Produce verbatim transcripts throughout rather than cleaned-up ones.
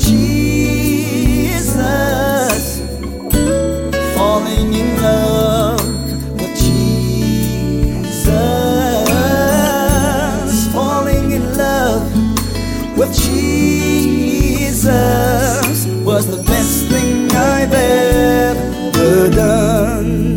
Jesus, falling in love with Jesus, falling in love with Jesus was the best thing I've ever done.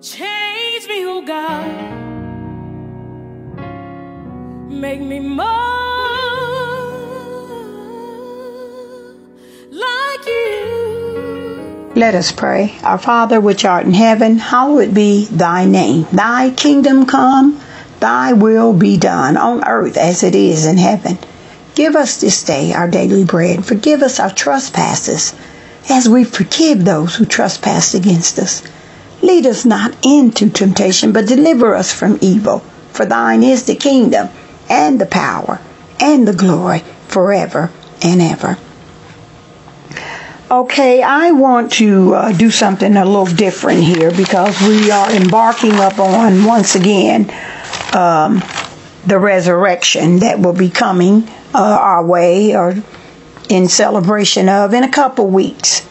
Change me, oh God. Make me more like you. Let us pray. Our Father, which art in heaven, hallowed be thy name. Thy kingdom come, thy will be done on earth as it is in heaven. Give us this day our daily bread. Forgive us our trespasses as we forgive those who trespass against us. Lead us not into temptation, but deliver us from evil. For thine is the kingdom, and the power, and the glory, forever and ever. Okay, I want to uh, do something a little different here, because we are embarking upon, once again, um, the resurrection that will be coming uh, our way, or in celebration of, in a couple weeks.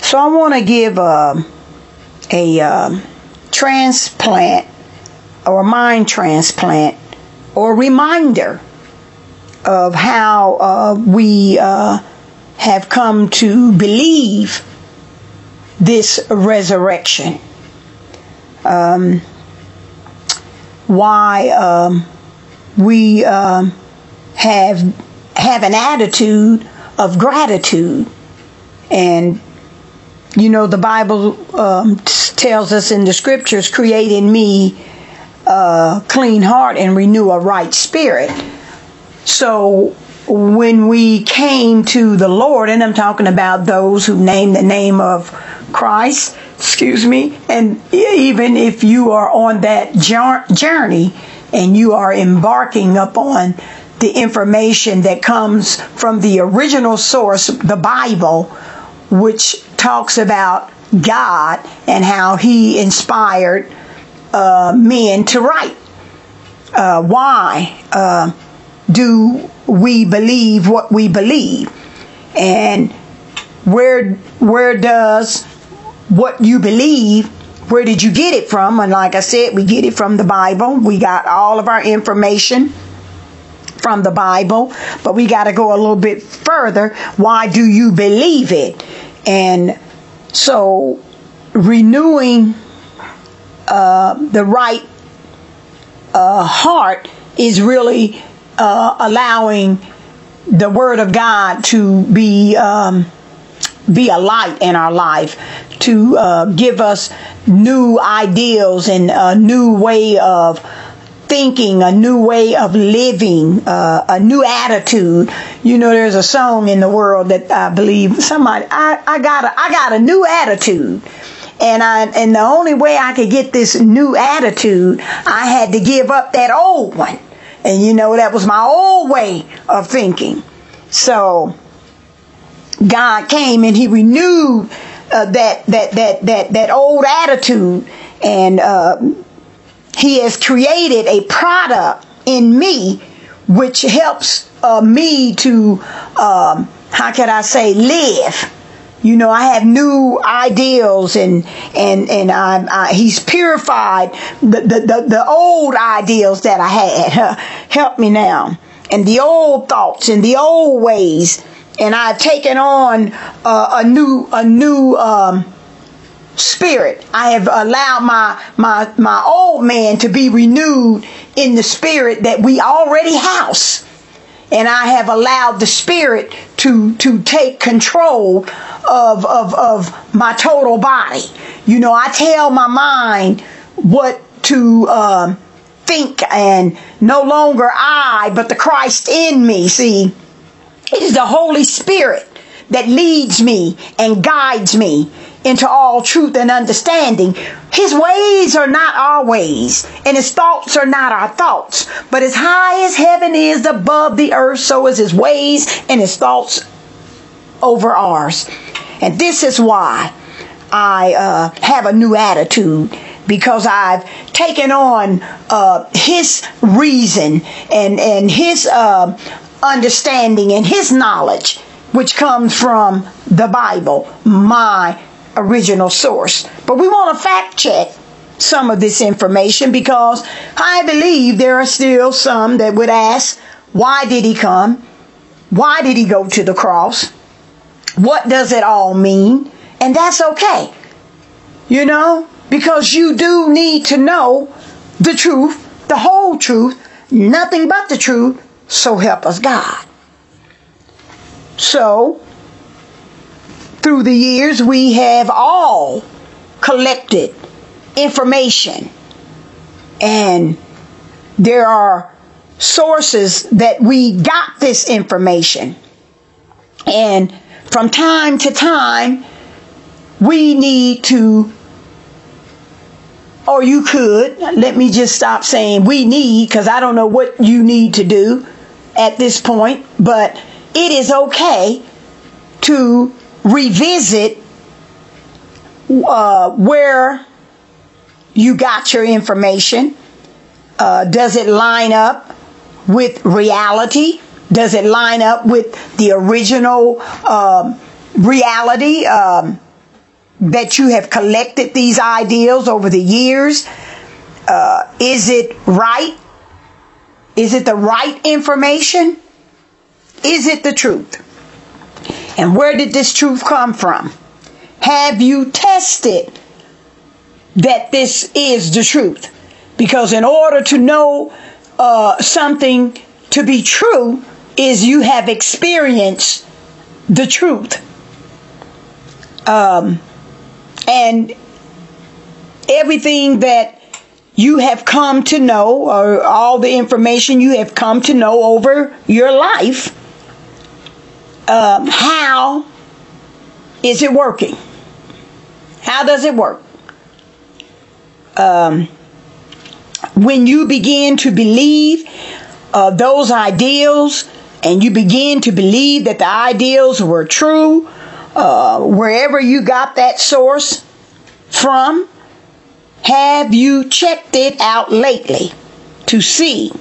So I want to give a... Uh, a um, transplant or mind transplant or reminder of how uh, we uh, have come to believe this resurrection. Um, why um, we um, have have an attitude of gratitude. And you know, the Bible um, tells us in the scriptures, create in me a clean heart and renew a right spirit. So when we came to the Lord, and I'm talking about those who name the name of Christ, excuse me, and even if you are on that journey and you are embarking upon the information that comes from the original source, the Bible, which talks about God and how he inspired uh, men to write. Uh, why uh, do we believe what we believe? And where where does what you believe, where did you get it from? And like I said, we get it from the Bible. We got all of our information from the Bible, but we got to go a little bit further. Why do you believe it? And so renewing uh, the right uh, heart is really uh, allowing the Word of God to be um, be a light in our life, to uh, give us new ideals and a new way of thinking, a new way of living, uh, a new attitude. You know, there's a song in the world that I believe somebody, I, I got a, I got a new attitude. And I, and the only way I could get this new attitude, I had to give up that old one. And you know, that was my old way of thinking. So God came and he renewed uh, that, that, that, that, that old attitude, and, uh, he has created a product in me which helps uh, me to, um, how can I say, live. You know, I have new ideals, and and and I, I, he's purified the, the, the, the old ideals that I had. Help me now. And the old thoughts and the old ways. And I've taken on uh, a new, a new, um, spirit. I have allowed my my my old man to be renewed in the spirit that we already house, and I have allowed the spirit to to take control of of of my total body. You know, I tell my mind what to um, think, and no longer I, but the Christ in me. See, it is the Holy Spirit that leads me and guides me into all truth and understanding. His ways are not our ways, and his thoughts are not our thoughts. But as high as heaven is above the earth, so is his ways and his thoughts over ours. And this is why I uh, have a new attitude because I've taken on uh, his reason and, and his uh, understanding and his knowledge, which comes from the Bible, my original source. But we want to fact check some of this information, because I believe there are still some that would ask, why did he come? Why did he go to the cross? What does it all mean? And that's okay, you know, because you do need to know the truth, the whole truth, nothing but the truth, so help us God. So, through the years, we have all collected information, and there are sources that we got this information, and from time to time we need to, or you could, let me just stop saying we need, because I don't know what you need to do at this point, but it is okay to revisit uh, where you got your information. Uh, does it line up with reality? Does it line up with the original um, reality um, that you have collected these ideals over the years? Uh, is it right? Is it the right information? Is it the truth? And where did this truth come from? Have you tested that this is the truth? Because in order to know uh, something to be true is you have experienced the truth. Um, and everything that you have come to know, or all the information you have come to know over your life, um, how is it working? How does it work? Um, when you begin to believe uh, those ideals, and you begin to believe that the ideals were true, uh, wherever you got that source from, have you checked it out lately to see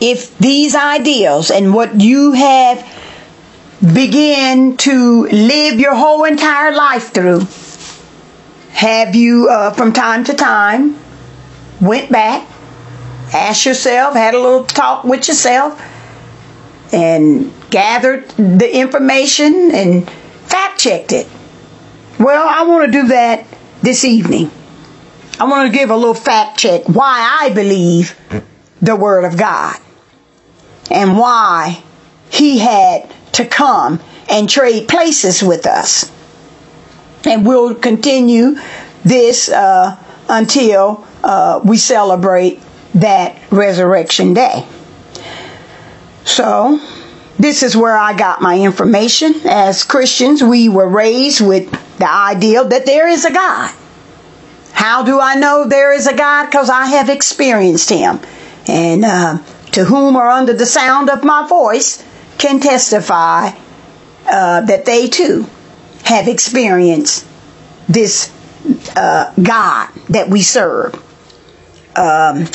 if these ideals and what you have begun to live your whole entire life through, have you uh, from time to time went back, asked yourself, had a little talk with yourself, and gathered the information and fact-checked it? Well, I want to do that this evening. I want to give a little fact-check why I believe the Word of God and why He had to come and trade places with us. And we'll continue this uh, until Uh, we celebrate that Resurrection Day. So, this is where I got my information. As Christians, we were raised with the ideal that there is a God. How do I know there is a God? Because I have experienced Him. And uh, to whom are under the sound of my voice can testify uh, that they too have experienced this uh, God that we serve. Um,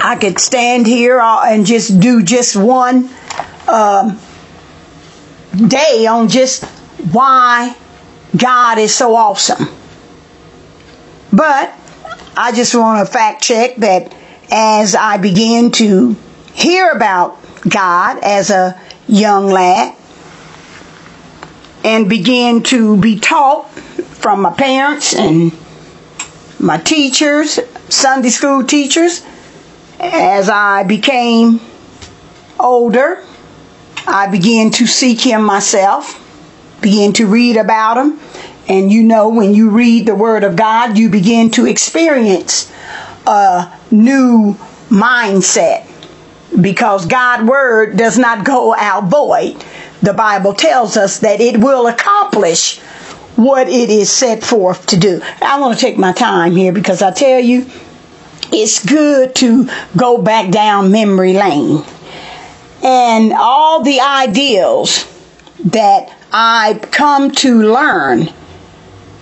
I could stand here and just do just one um, day on just why God is so awesome. But I just want to fact check that as I began to hear about God as a young lad and began to be taught from my parents and my teachers, Sunday school teachers, as I became older, I began to seek Him myself, began to read about Him. And you know, when you read the Word of God, you begin to experience a new mindset, because God's Word does not go out void. The Bible tells us that it will accomplish what it is set forth to do. I want to take my time here, because I tell you, it's good to go back down memory lane. And all the ideals that I've come to learn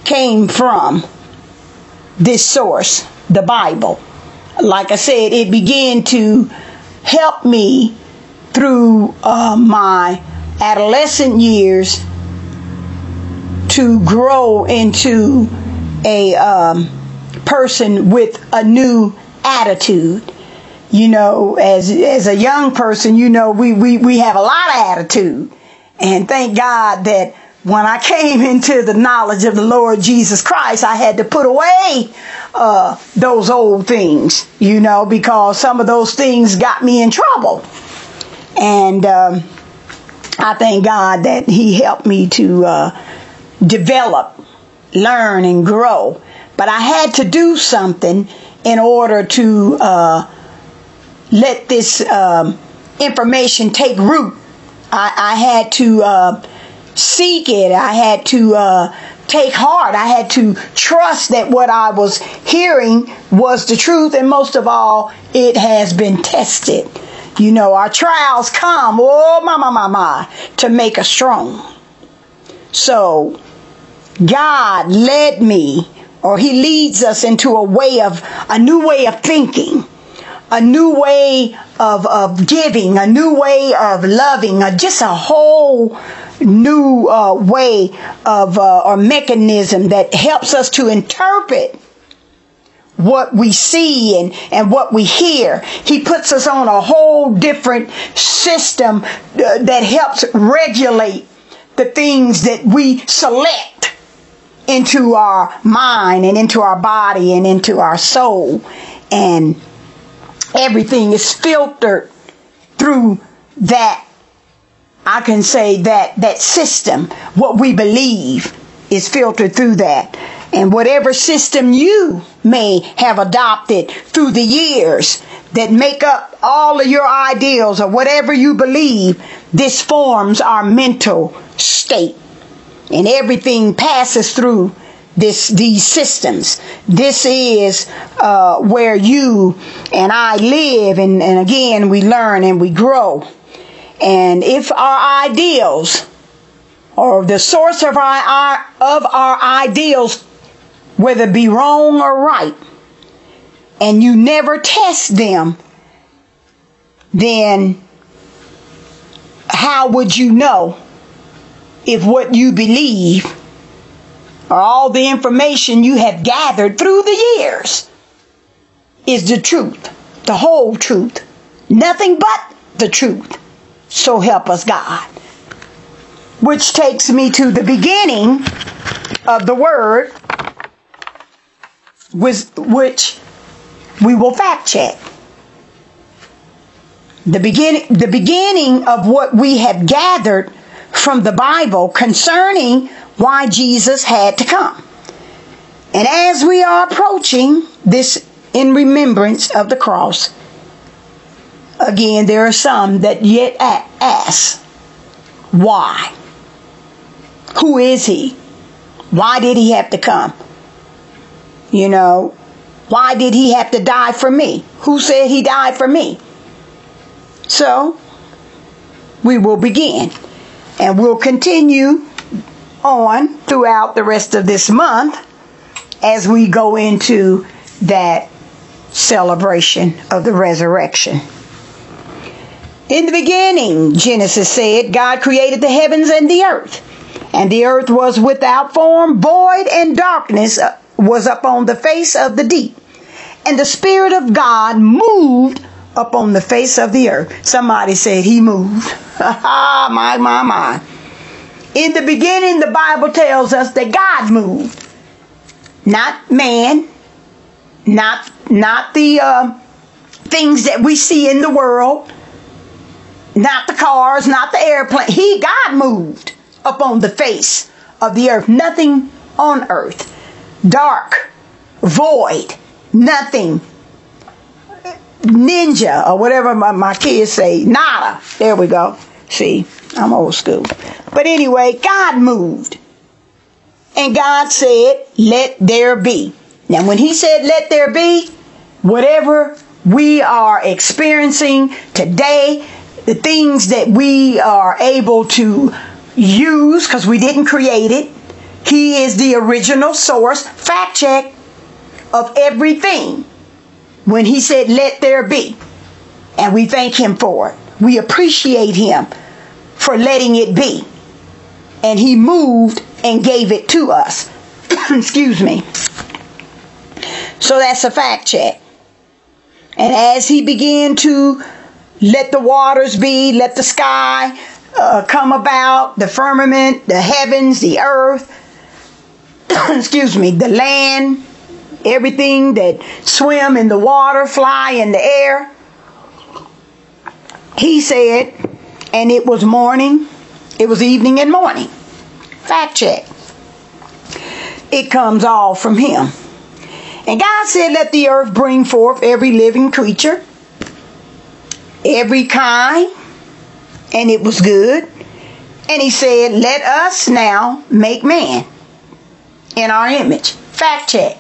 came from this source, the Bible. Like I said, it began to help me through uh, my adolescent years to grow into a um, person with a new attitude. You know, as as a young person, you know, we, we, we have a lot of attitude. And thank God that when I came into the knowledge of the Lord Jesus Christ, I had to put away uh, those old things, you know, because some of those things got me in trouble. And um, I thank God that he helped me to uh, develop, learn, and grow. But I had to do something in order to uh, let this um, information take root. I, I had to uh, seek it. I had to uh, take heart. I had to trust that what I was hearing was the truth. And most of all, it has been tested. You know, our trials come, oh, my, my, my, my, to make us strong. So God led me, or he leads us into a way of, a new way of thinking, a new way of, of giving, a new way of loving, uh, just a whole new uh, way of uh, or mechanism that helps us to interpret what we see and, and what we hear. He puts us on a whole different system uh, that helps regulate the things that we select into our mind and into our body and into our soul. And everything is filtered through that, I can say that, that system. What we believe is filtered through that. And whatever system you may have adopted through the years that make up all of your ideals or whatever you believe, this forms our mental state. And everything passes through this, these systems. This is uh, where you and I live. And, and again, we learn and we grow. And if our ideals or the source of our, our of our ideals, whether it be wrong or right, and you never test them, then how would you know if what you believe or all the information you have gathered through the years is the truth, the whole truth, nothing but the truth? So help us God. Which takes me to the beginning of the word, which we will fact check. The beginning, the beginning of what we have gathered from the Bible concerning why Jesus had to come. And as we are approaching this in remembrance of the cross, again, there are some that yet ask, why? Who is he? Why did he have to come? You know, why did he have to die for me? Who said he died for me? So, we will begin. And we'll continue on throughout the rest of this month as we go into that celebration of the resurrection. In the beginning, Genesis said, God created the heavens and the earth. And the earth was without form, void, and darkness was upon the face of the deep, and the Spirit of God moved upon the face of the earth. Somebody said he moved. my, my, my. In the beginning, the Bible tells us that God moved, not man, not not the uh, things that we see in the world, not the cars, not the airplane. He, God, moved upon the face of the earth. Nothing on earth. Dark, void, nothing, ninja, or whatever my, my kids say, nada. There we go. See, I'm old school. But anyway, God moved. And God said, let there be. Now, when he said, let there be, whatever we are experiencing today, the things that we are able to use, because we didn't create it. He is the original source, fact check, of everything. When he said, let there be. And we thank him for it. We appreciate him for letting it be. And he moved and gave it to us. Excuse me. So that's a fact check. And as he began to let the waters be, let the sky uh, come about, the firmament, the heavens, the earth, excuse me, the land, everything that swim in the water, fly in the air. He said, and it was morning, it was evening and morning. Fact check. It comes all from him. And God said, let the earth bring forth every living creature, every kind, and it was good. And he said, let us now make man in our image. Fact check.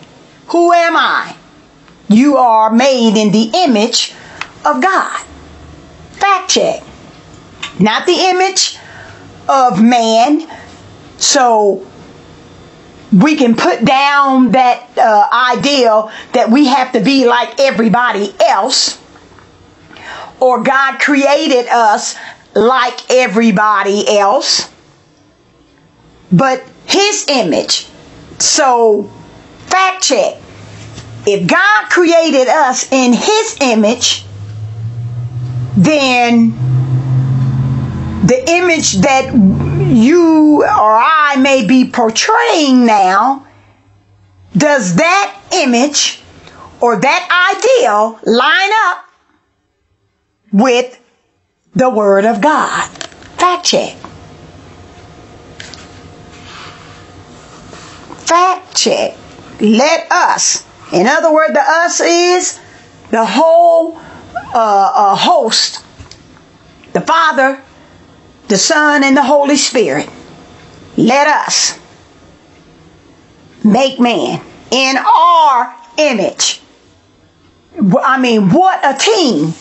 Who am I? You are made in the image of God. Fact check. Not the image of man. So we can put down that uh, ideal that we have to be like everybody else, or God created us like everybody else, but his image. So fact check. If God created us in his image, then the image that you or I may be portraying now, does that image or that ideal line up with the Word of God? Fact check. Fact check. Let us. In other words, the us is the whole uh, uh, host, the Father, the Son, and the Holy Spirit. Let us make man in our image. I mean, what a team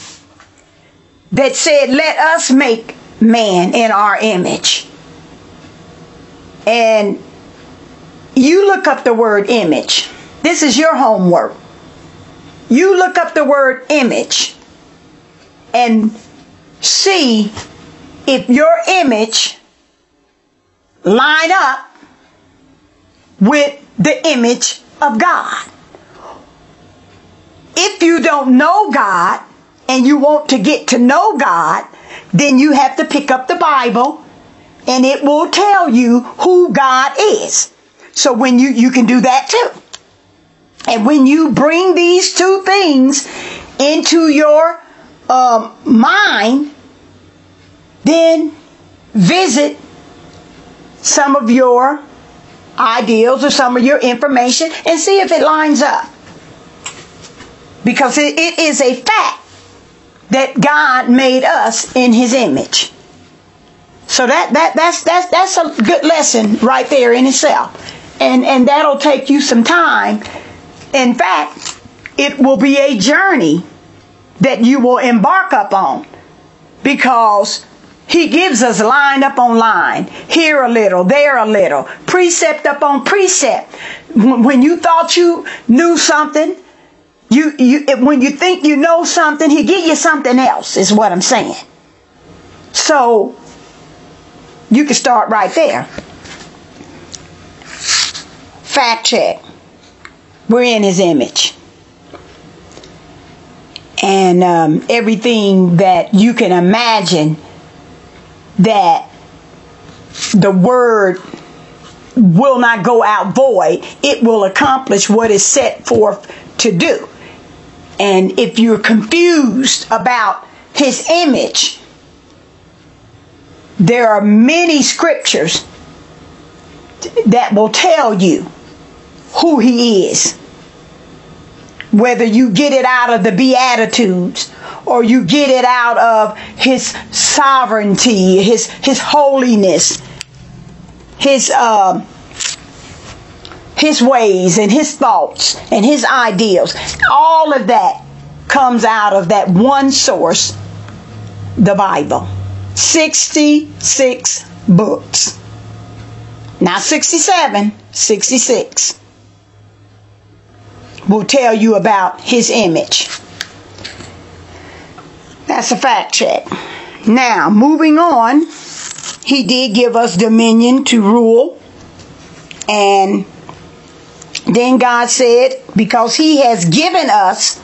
that said, let us make man in our image. And you look up the word image. This is your homework. You look up the word image and see if your image line up with the image of God. If you don't know God and you want to get to know God, then you have to pick up the Bible and it will tell you who God is. So when you, you can do that too. And when you bring these two things into your um, mind, then visit some of your ideals or some of your information and see if it lines up. Because it, it is a fact that God made us in his image. So that, that that's that's that's a good lesson right there in itself. And and that'll take you some time. In fact, it will be a journey that you will embark upon, because he gives us line up on line, here a little, there a little, precept upon precept. When you thought you knew something, you, you when you think you know something, he gives you something else, is what I'm saying. So you can start right there. Fact check. We're in his image. And um, everything that you can imagine that the word will not go out void. It will accomplish what is set forth to do. And if you're confused about his image, there are many scriptures that will tell you who he is. Whether you get it out of the Beatitudes or you get it out of his sovereignty, his his holiness, his uh, his ways and his thoughts and his ideals, all of that comes out of that one source, the Bible. sixty-six books. Not sixty-seven, sixty-six will tell you about his image. That's a fact check. Now, moving on, he did give us dominion to rule. And then God said, because he has given us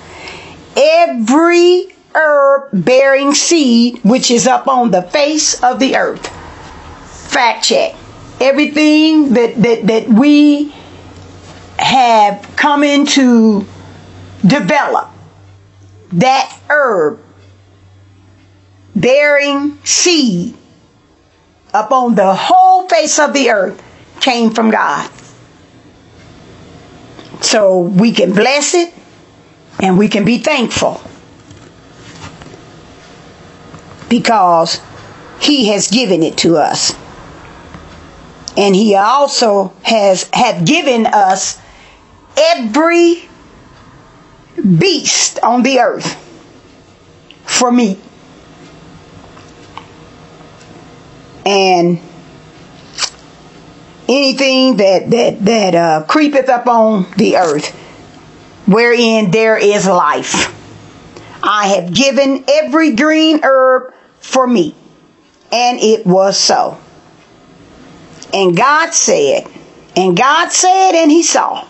every herb bearing seed which is up on the face of the earth. Fact check. Everything that, that, that we have come into develop, that herb bearing seed upon the whole face of the earth came from God. So we can bless it and we can be thankful because he has given it to us. And he also has have given us every beast on the earth for meat. And anything that that that uh, creepeth upon the earth, wherein there is life. I have given every green herb for meat. And it was so. And God said, and God said, and he saw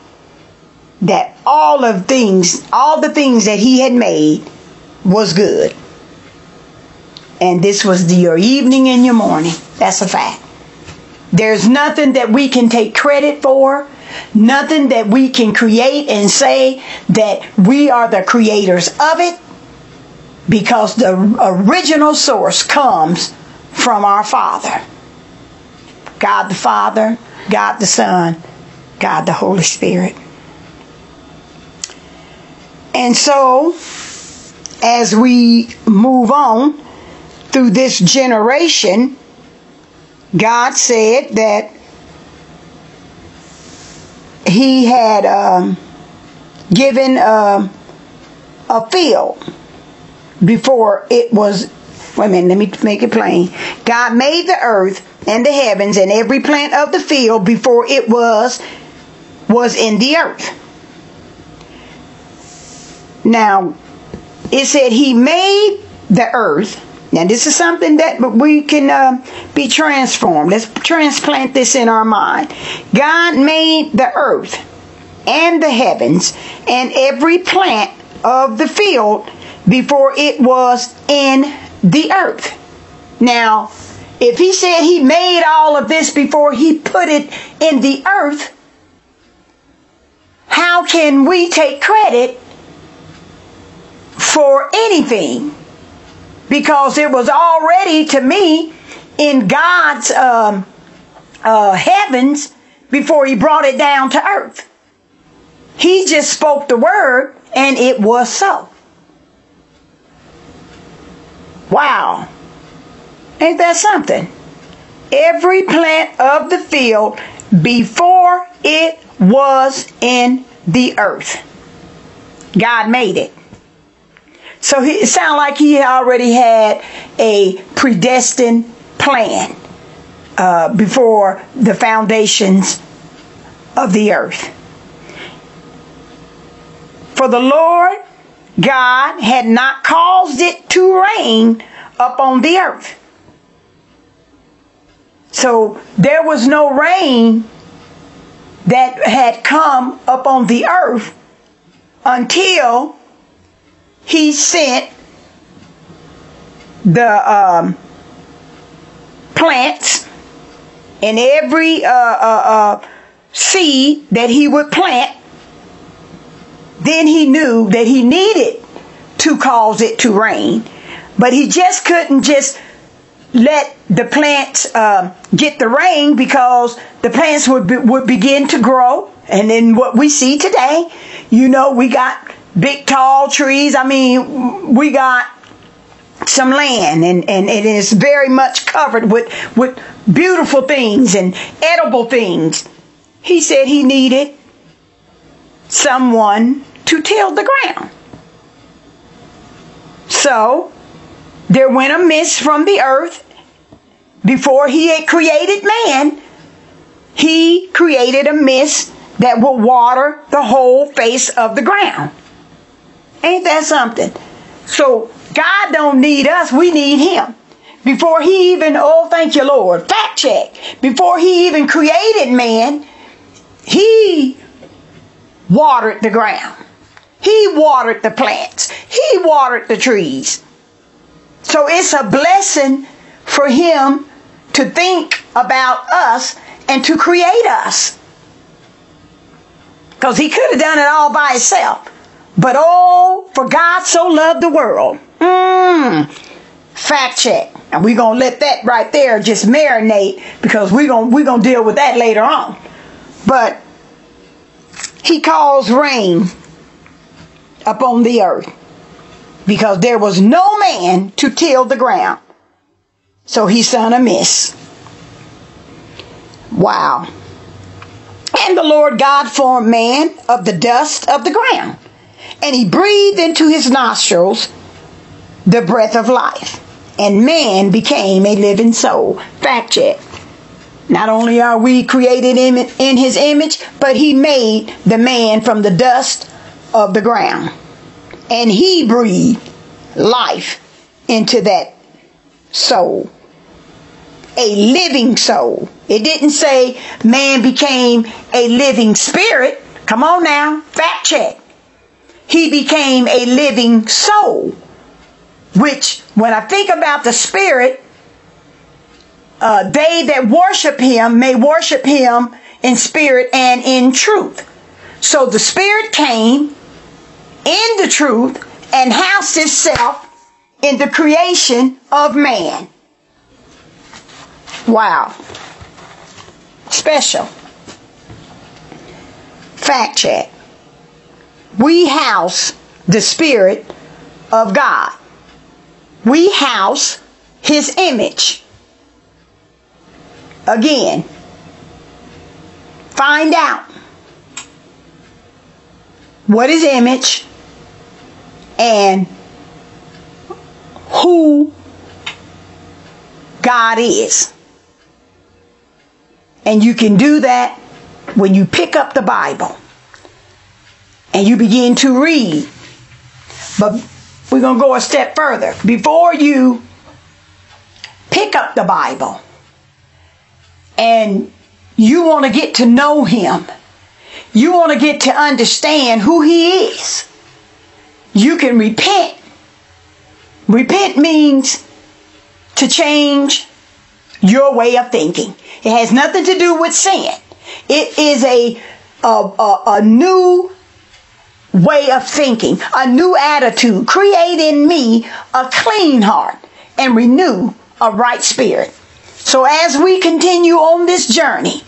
that all of things, all the things that he had made was good. And this was the, your evening and your morning. That's a fact. There's nothing that we can take credit for, nothing that we can create and say that we are the creators of it, because the original source comes from our Father. God the Father, God the Son, God the Holy Spirit. And so, as we move on through this generation, God said that he had um, given uh, a field before it was. Wait a minute, let me make it plain. God made the earth and the heavens and every plant of the field before it was was in the earth. Now, it said he made the earth. Now, this is something that we can uh, be transformed. Let's transplant this in our mind. God made the earth and the heavens and every plant of the field before it was in the earth. Now, if he said he made all of this before he put it in the earth, how can we take credit for anything? Because it was already, to me, in God's um, uh, heavens before he brought it down to earth. He just spoke the word and it was so. Wow. Ain't that something? Every plant of the field before it was in the earth. God made it. So he, it sounded like he already had a predestined plan uh, before the foundations of the earth. For the Lord God had not caused it to rain upon the earth. So there was no rain that had come upon the earth until he sent the um, plants and every uh, uh, uh, seed that he would plant. Then he knew that he needed to cause it to rain, but he just couldn't just let the plants uh, get the rain, because the plants would be, would begin to grow. And then what we see today, you know, we got big, tall trees. I mean, we got some land, and, and, and it is very much covered with, with beautiful things and edible things. He said he needed someone to till the ground. So there went a mist from the earth Before he had created man, he created a mist that will water the whole face of the ground. Ain't that something? So God don't need us. We need him. Before he even, oh, thank you, Lord, fact check. Before he even created man, he watered the ground. He watered the plants. He watered the trees. So it's a blessing for him to think about us and to create us. Because he could have done it all by himself. But oh, for God so loved the world. Mmm. Fact check. And we're going to let that right there just marinate, because we're going we're going to deal with that later on. But he calls rain upon the earth because there was no man to till the ground. So he sent a mist. Wow. And the Lord God formed man of the dust of the ground, and he breathed into his nostrils the breath of life, and man became a living soul. Fact check. Not only are we created in, in his image, but he made the man from the dust of the ground. And he breathed life into that soul. A living soul. It didn't say man became a living spirit. Come on now. Fact check. He became a living soul. Which, when I think about the spirit, uh, they that worship him may worship him in spirit and in truth. So the spirit came in the truth and housed itself in the creation of man. Wow. Special. Fact check. We house the spirit of God. We house his image. Again, find out what is image and who God is. And you can do that when you pick up the Bible and you begin to read. But we're going to go a step further. Before you pick up the Bible and you want to get to know him, you want to get to understand who he is, you can repent. Repent means to change your way of thinking. It has nothing to do with sin. It is a, a, a, a new way of thinking, a new attitude. Create in me a clean heart and renew a right spirit. So as we continue on this journey,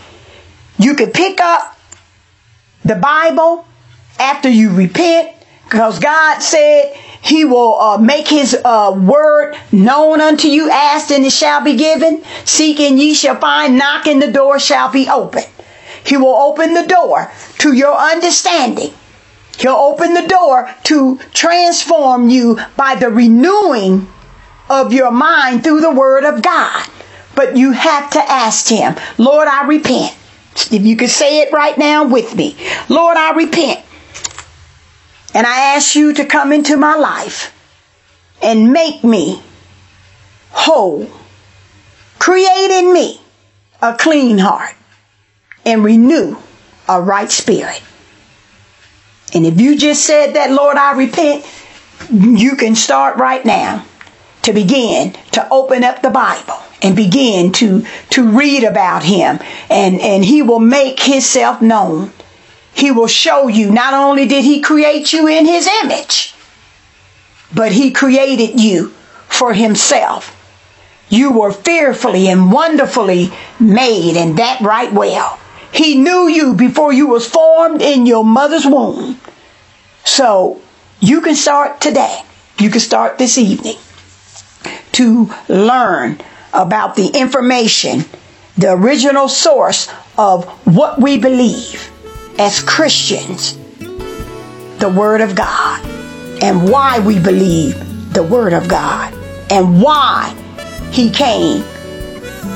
you could pick up the Bible after you repent, because God said he will uh, make his uh, word known unto you. Ask and it shall be given. Seek and ye shall find. Knock and the door shall be opened. He will open the door to your understanding. He'll open the door to transform you by the renewing of your mind through the word of God. But you have to ask him, Lord, I repent. If you could say it right now with me. Lord, I repent. And I ask you to come into my life and make me whole. Create in me a clean heart and renew a right spirit. And if you just said that, Lord, I repent, you can start right now to begin to open up the Bible and begin to, to read about him. And, and he will make himself known. He will show you not only did he create you in his image, but he created you for himself. You were fearfully and wonderfully made, and that right well. He knew you before you was formed in your mother's womb. So you can start today. You can start this evening to learn about the information, the original source of what we believe as Christians, the Word of God, and why we believe the Word of God, and why he came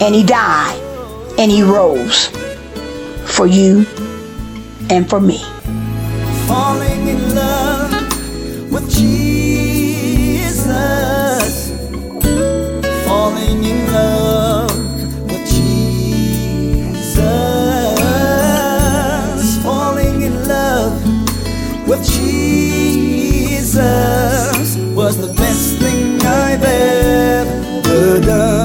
and he died and he rose for you and for me. Falling in love with Jesus. Falling in love with Jesus. Falling in love with Jesus was the best thing I've ever done.